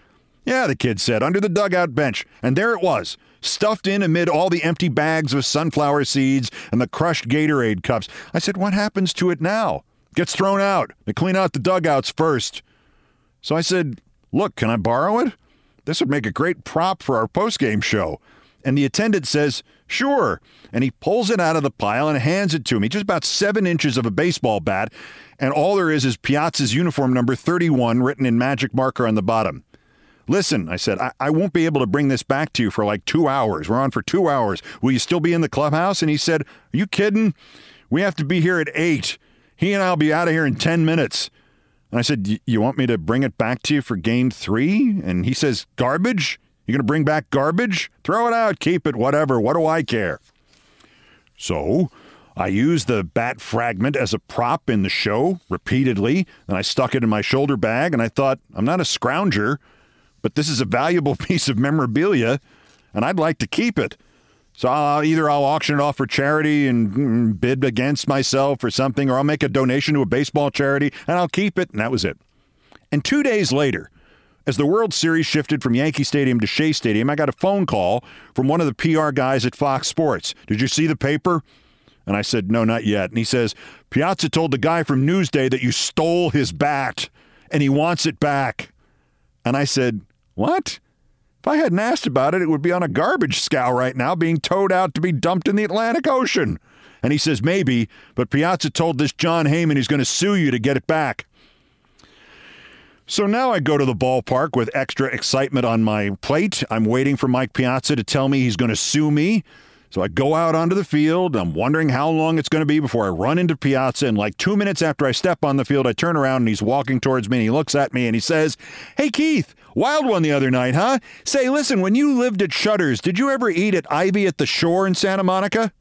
"Yeah," the kid said, "under the dugout bench." And there it was, stuffed in amid all the empty bags of sunflower seeds and the crushed Gatorade cups. I said, "What happens to it now?" "Gets thrown out. They clean out the dugouts first." So I said, "Look, can I borrow it? This would make a great prop for our post-game show." And the attendant says, "Sure." And he pulls it out of the pile and hands it to me, just about seven inches of a baseball bat. And all there is is Piazza's uniform number thirty-one written in magic marker on the bottom. "Listen," I said, I-, I won't be able to bring this back to you for like two hours. We're on for two hours. Will you still be in the clubhouse?" And he said, "Are you kidding? We have to be here at eight. He and I'll be out of here in ten minutes. And I said, "You want me to bring it back to you for game three? And he says, "Garbage? You're going to bring back garbage? Throw it out, keep it, whatever. What do I care?" So I used the bat fragment as a prop in the show repeatedly, and I stuck it in my shoulder bag, and I thought, I'm not a scrounger, but this is a valuable piece of memorabilia, and I'd like to keep it. So I'll, either I'll auction it off for charity and bid against myself or something, or I'll make a donation to a baseball charity, and I'll keep it, and that was it. And two days later, as the World Series shifted from Yankee Stadium to Shea Stadium, I got a phone call from one of the P R guys at Fox Sports. "Did you see the paper?" And I said, "No, not yet." And he says, "Piazza told the guy from Newsday that you stole his bat, and he wants it back." And I said, "What? If I hadn't asked about it, it would be on a garbage scow right now being towed out to be dumped in the Atlantic Ocean." And he says, "Maybe, but Piazza told this John Heyman he's going to sue you to get it back." So now I go to the ballpark with extra excitement on my plate. I'm waiting for Mike Piazza to tell me he's going to sue me. So I go out onto the field. I'm wondering how long it's going to be before I run into Piazza. And like two minutes after I step on the field, I turn around and he's walking towards me. And he looks at me and he says, "Hey, Keith, wild one the other night, huh? Say, listen, when you lived at Shutter's, did you ever eat at Ivy at the Shore in Santa Monica?"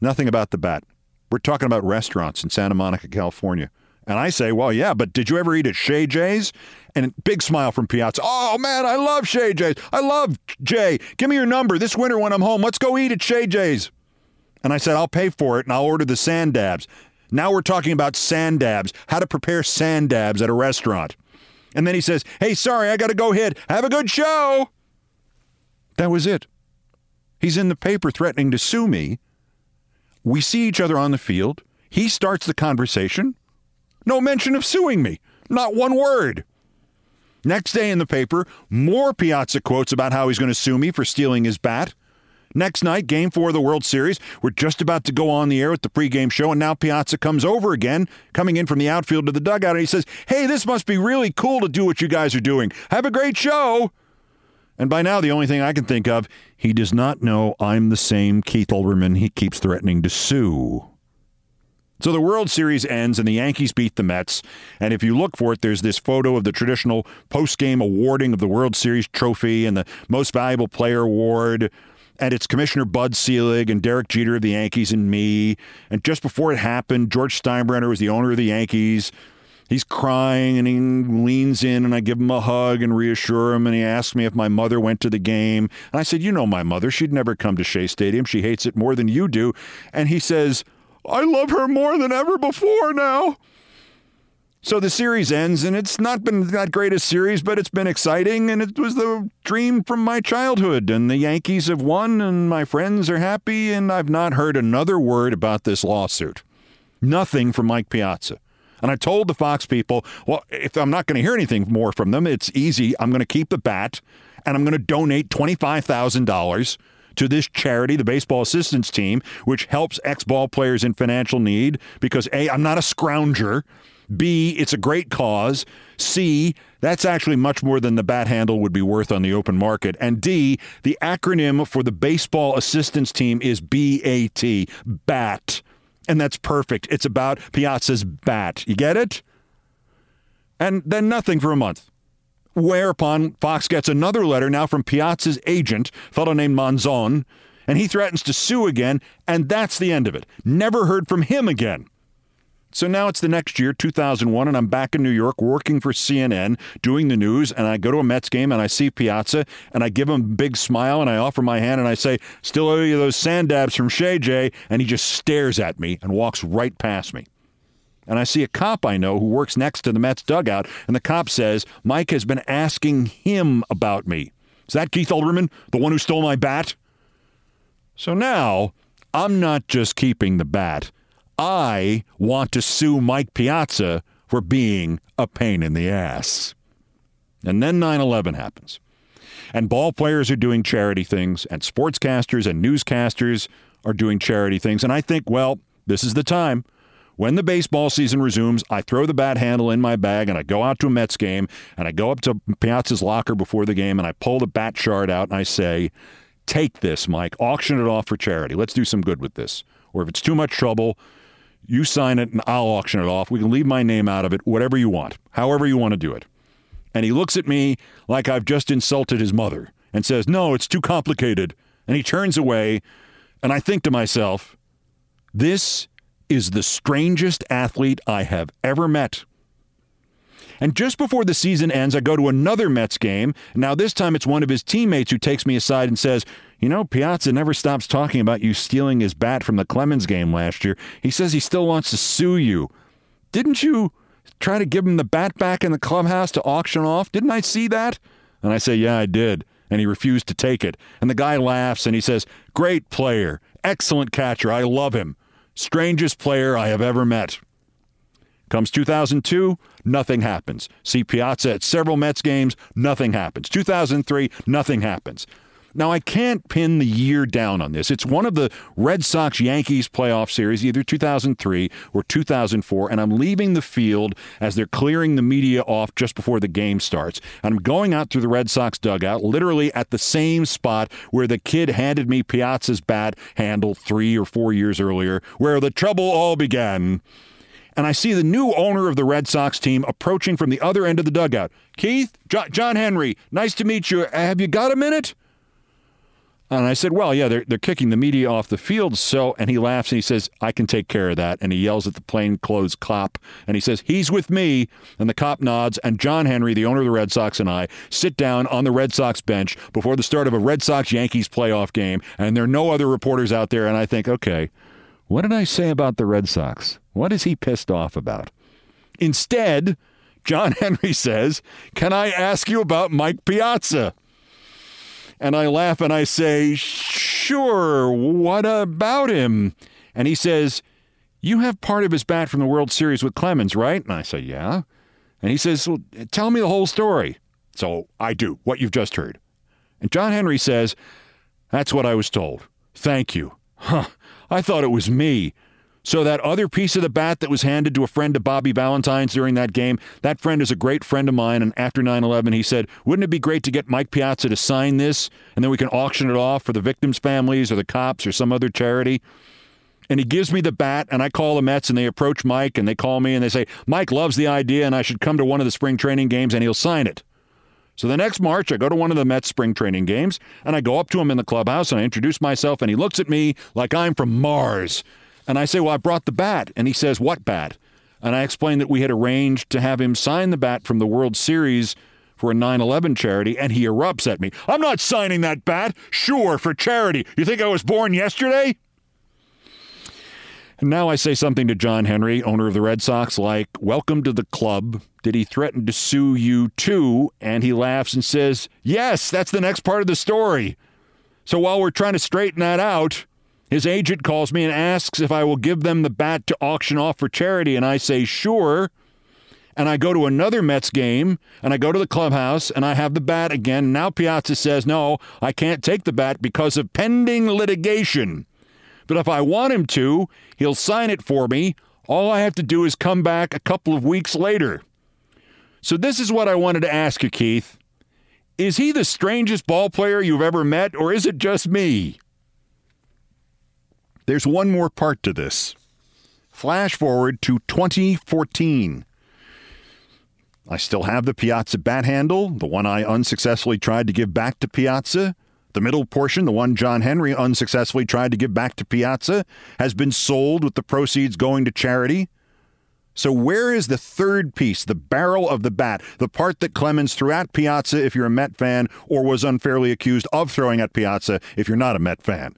Nothing about the bat. We're talking about restaurants in Santa Monica, California. And I say, "Well, yeah, but did you ever eat at Shay J's?" And a big smile from Piazza. "Oh, man, I love Shay J's. I love Jay. Give me your number this winter when I'm home. Let's go eat at Shay J's." And I said, "I'll pay for it, and I'll order the sand dabs." Now we're talking about sand dabs, how to prepare sand dabs at a restaurant. And then he says, "Hey, sorry, I got to go hit. Have a good show." That was it. He's in the paper threatening to sue me. We see each other on the field. He starts the conversation. No mention of suing me. Not one word. Next day in the paper, more Piazza quotes about how he's going to sue me for stealing his bat. Next night, game four of the World Series, we're just about to go on the air with the pregame show, and now Piazza comes over again, coming in from the outfield to the dugout, and he says, "Hey, this must be really cool to do what you guys are doing. Have a great show." And by now, the only thing I can think of, he does not know I'm the same Keith Olbermann he keeps threatening to sue. So the World Series ends and the Yankees beat the Mets. And if you look for it, there's this photo of the traditional post-game awarding of the World Series trophy and the Most Valuable Player award. And it's Commissioner Bud Selig and Derek Jeter of the Yankees and me. And just before it happened, George Steinbrenner was the owner of the Yankees. He's crying and he leans in and I give him a hug and reassure him. And he asks me if my mother went to the game. And I said, "You know my mother. She'd never come to Shea Stadium. She hates it more than you do." And he says, "I love her more than ever before now." So the series ends, and it's not been that great a series, but it's been exciting, and it was the dream from my childhood, and the Yankees have won, and my friends are happy, and I've not heard another word about this lawsuit. Nothing from Mike Piazza. And I told the Fox people, well, if I'm not going to hear anything more from them, it's easy. I'm going to keep the bat, and I'm going to donate twenty-five thousand dollars to this charity, the Baseball Assistance Team, which helps ex-ball players in financial need because, A, I'm not a scrounger, B, it's a great cause, C, that's actually much more than the bat handle would be worth on the open market, and D, the acronym for the Baseball Assistance Team is B A T, BAT. And that's perfect. It's about Piazza's bat. You get it? And then nothing for a month. Whereupon Fox gets another letter now from Piazza's agent, a fellow named Monzon, and he threatens to sue again, and that's the end of it. Never heard from him again. So now it's the next year, two thousand one, and I'm back in New York working for C N N, doing the news, and I go to a Mets game, and I see Piazza, and I give him a big smile, and I offer my hand, and I say, still owe you those sand dabs from Shay J, and he just stares at me and walks right past me. And I see a cop I know who works next to the Mets dugout, and the cop says, Mike has been asking him about me. Is that Keith Olbermann, the one who stole my bat? So now, I'm not just keeping the bat. I want to sue Mike Piazza for being a pain in the ass. And then nine eleven happens. And ball players are doing charity things, and sportscasters and newscasters are doing charity things. And I think, well, this is the time. When the baseball season resumes, I throw the bat handle in my bag and I go out to a Mets game and I go up to Piazza's locker before the game and I pull the bat shard out and I say, take this, Mike. Auction it off for charity. Let's do some good with this. Or if it's too much trouble, you sign it and I'll auction it off. We can leave my name out of it, whatever you want, however you want to do it. And he looks at me like I've just insulted his mother and says, no, it's too complicated. And he turns away and I think to myself, this is the strangest athlete I have ever met. And just before the season ends, I go to another Mets game. Now this time it's one of his teammates who takes me aside and says, you know, Piazza never stops talking about you stealing his bat from the Clemens game last year. He says he still wants to sue you. Didn't you try to give him the bat back in the clubhouse to auction off? Didn't I see that? And I say, yeah, I did. And he refused to take it. And the guy laughs and he says, great player, excellent catcher, I love him. Strangest player I have ever met. Comes two thousand two, nothing happens. See Piazza at several Mets games, nothing happens. two thousand three, nothing happens. Now, I can't pin the year down on this. It's one of the Red Sox-Yankees playoff series, either two thousand three or two thousand four, and I'm leaving the field as they're clearing the media off just before the game starts. And I'm going out through the Red Sox dugout, literally at the same spot where the kid handed me Piazza's bat handle three or four years earlier, where the trouble all began. And I see the new owner of the Red Sox team approaching from the other end of the dugout. Keith, Jo- John Henry, nice to meet you. Have you got a minute? And I said, well, yeah, they're, they're kicking the media off the field. So, and he laughs and he says, I can take care of that. And he yells at the plainclothes cop and he says, he's with me. And the cop nods. And John Henry, the owner of the Red Sox, and I sit down on the Red Sox bench before the start of a Red Sox-Yankees playoff game. And there are no other reporters out there. And I think, okay, what did I say about the Red Sox? What is he pissed off about? Instead, John Henry says, can I ask you about Mike Piazza? And I laugh and I say, sure, what about him? And he says, you have part of his bat from the World Series with Clemens, right? And I say, yeah. And he says, well, tell me the whole story. So I do, what you've just heard. And John Henry says, that's what I was told. Thank you. Huh, I thought it was me. So that other piece of the bat that was handed to a friend of Bobby Valentine's during that game, that friend is a great friend of mine, and after nine eleven he said, wouldn't it be great to get Mike Piazza to sign this, and then we can auction it off for the victims' families or the cops or some other charity? And he gives me the bat, and I call the Mets, and they approach Mike, and they call me, and they say, Mike loves the idea, and I should come to one of the spring training games, and he'll sign it. So the next March, I go to one of the Mets spring training games, and I go up to him in the clubhouse, and I introduce myself, and he looks at me like I'm from Mars. And I say, well, I brought the bat. And he says, what bat? And I explained that we had arranged to have him sign the bat from the World Series for a nine eleven charity, and he erupts at me. I'm not signing that bat. Sure, for charity. You think I was born yesterday? And now I say something to John Henry, owner of the Red Sox, like, welcome to the club. Did he threaten to sue you too? And he laughs and says, yes, that's the next part of the story. So while we're trying to straighten that out, His agent calls me and asks if I will give them the bat to auction off for charity, and I say, sure. And I go to another Mets game, and I go to the clubhouse, and I have the bat again. Now Piazza says, no, I can't take the bat because of pending litigation. But if I want him to, he'll sign it for me. All I have to do is come back a couple of weeks later. So this is what I wanted to ask you, Keith. Is he the strangest ballplayer you've ever met, or is it just me? There's one more part to this. Flash forward to twenty fourteen. I still have the Piazza bat handle, the one I unsuccessfully tried to give back to Piazza. The middle portion, the one John Henry unsuccessfully tried to give back to Piazza, has been sold with the proceeds going to charity. So where is the third piece, the barrel of the bat, the part that Clemens threw at Piazza if you're a Met fan, or was unfairly accused of throwing at Piazza if you're not a Met fan?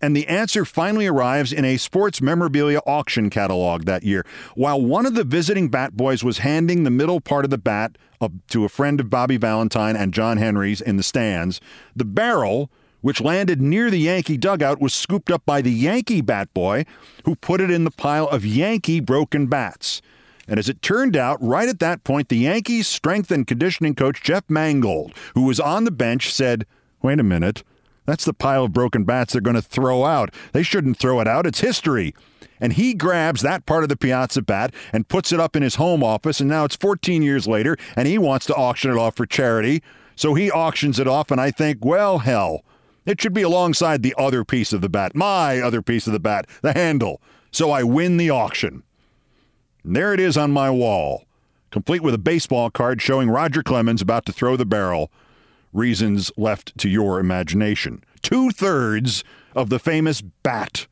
And the answer finally arrives in a sports memorabilia auction catalog that year. While one of the visiting bat boys was handing the middle part of the bat up to a friend of Bobby Valentine and John Henry's in the stands, the barrel, which landed near the Yankee dugout, was scooped up by the Yankee bat boy, who put it in the pile of Yankee broken bats. And as it turned out, right at that point, the Yankees' strength and conditioning coach, Jeff Mangold, who was on the bench, said, wait a minute. That's the pile of broken bats they're going to throw out. They shouldn't throw it out. It's history. And he grabs that part of the Piazza bat and puts it up in his home office, and now it's fourteen years later, and he wants to auction it off for charity. So he auctions it off, and I think, well, hell, it should be alongside the other piece of the bat, my other piece of the bat, the handle. So I win the auction. And there it is on my wall, complete with a baseball card showing Roger Clemens about to throw the barrel. Reasons left to your imagination. Two-thirds of the famous bat.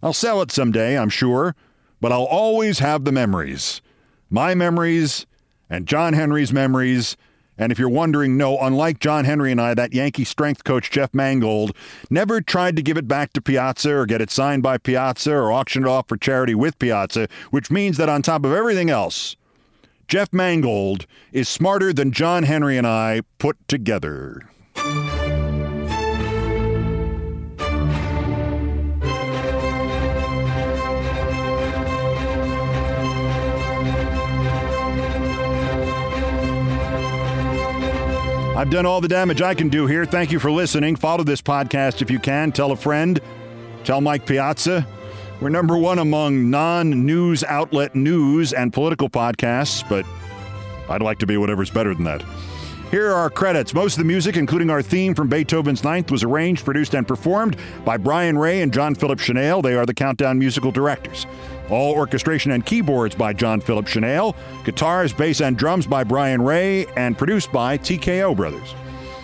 I'll sell it someday, I'm sure, but I'll always have the memories. My memories and John Henry's memories. And if you're wondering, no, unlike John Henry and I, that Yankee strength coach Jeff Mangold never tried to give it back to Piazza or get it signed by Piazza or auctioned off for charity with Piazza, which means that on top of everything else, Jeff Mangold is smarter than John Henry and I put together. I've done all the damage I can do here. Thank you for listening. Follow this podcast if you can. Tell a friend. Tell Mike Piazza. We're number one among non-news outlet news and political podcasts, but I'd like to be whatever's better than that. Here are our credits. Most of the music, including our theme from Beethoven's Ninth, was arranged, produced, and performed by Brian Ray and John Philip Shenale. They are the Countdown musical directors. All orchestration and keyboards by John Philip Shenale. Guitars, bass, and drums by Brian Ray, and produced by T K O Brothers.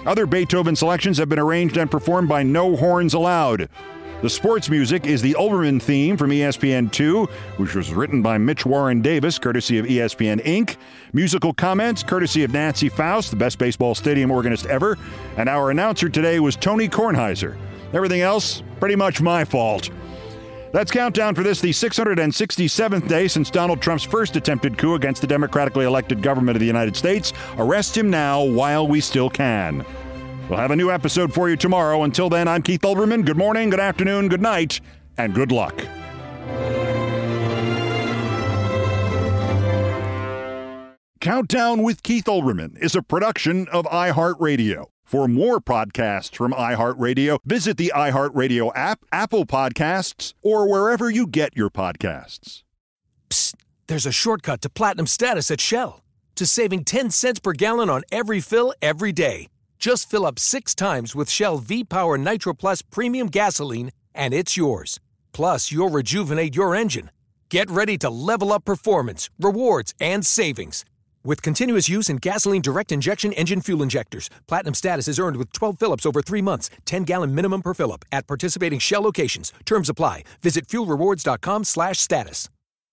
Other Beethoven selections have been arranged and performed by No Horns Allowed. The sports music is the Olbermann theme from E S P N two, which was written by Mitch Warren Davis, courtesy of E S P N Incorporated. Musical comments, courtesy of Nancy Faust, the best baseball stadium organist ever. And our announcer today was Tony Kornheiser. Everything else, pretty much my fault. That's Countdown for this, the six hundred sixty-seventh day since Donald Trump's first attempted coup against the democratically elected government of the United States. Arrest him now while we still can. We'll have a new episode for you tomorrow. Until then, I'm Keith Olbermann. Good morning, good afternoon, good night, and good luck. Countdown with Keith Olbermann is a production of iHeartRadio. For more podcasts from iHeartRadio, visit the iHeartRadio app, Apple Podcasts, or wherever you get your podcasts. Psst, there's a shortcut to platinum status at Shell. To saving ten cents per gallon on every fill every day. Just fill up six times with Shell V-Power Nitro Plus Premium Gasoline, and it's yours. Plus, you'll rejuvenate your engine. Get ready to level up performance, rewards, and savings. With continuous use in gasoline direct injection engine fuel injectors, platinum status is earned with twelve fill-ups over three months, ten-gallon minimum per fill-up at participating Shell locations. Terms apply. Visit fuelrewards.com slash status.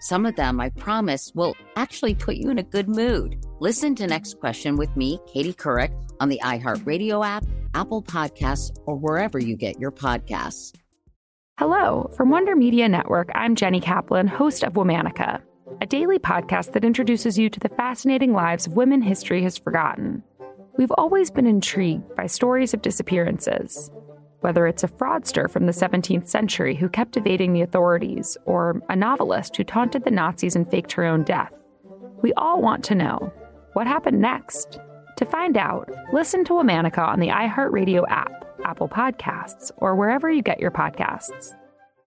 Some of them, I promise, will actually put you in a good mood. Listen to Next Question with me, Katie Couric, on the iHeartRadio app, Apple Podcasts, or wherever you get your podcasts. Hello, from Wonder Media Network, I'm Jenny Kaplan, host of Womanica, a daily podcast that introduces you to the fascinating lives of women history has forgotten. We've always been intrigued by stories of disappearances. Whether it's a fraudster from the seventeenth century who kept evading the authorities, or a novelist who taunted the Nazis and faked her own death, we all want to know, what happened next? To find out, listen to Womanica on the iHeartRadio app, Apple Podcasts, or wherever you get your podcasts.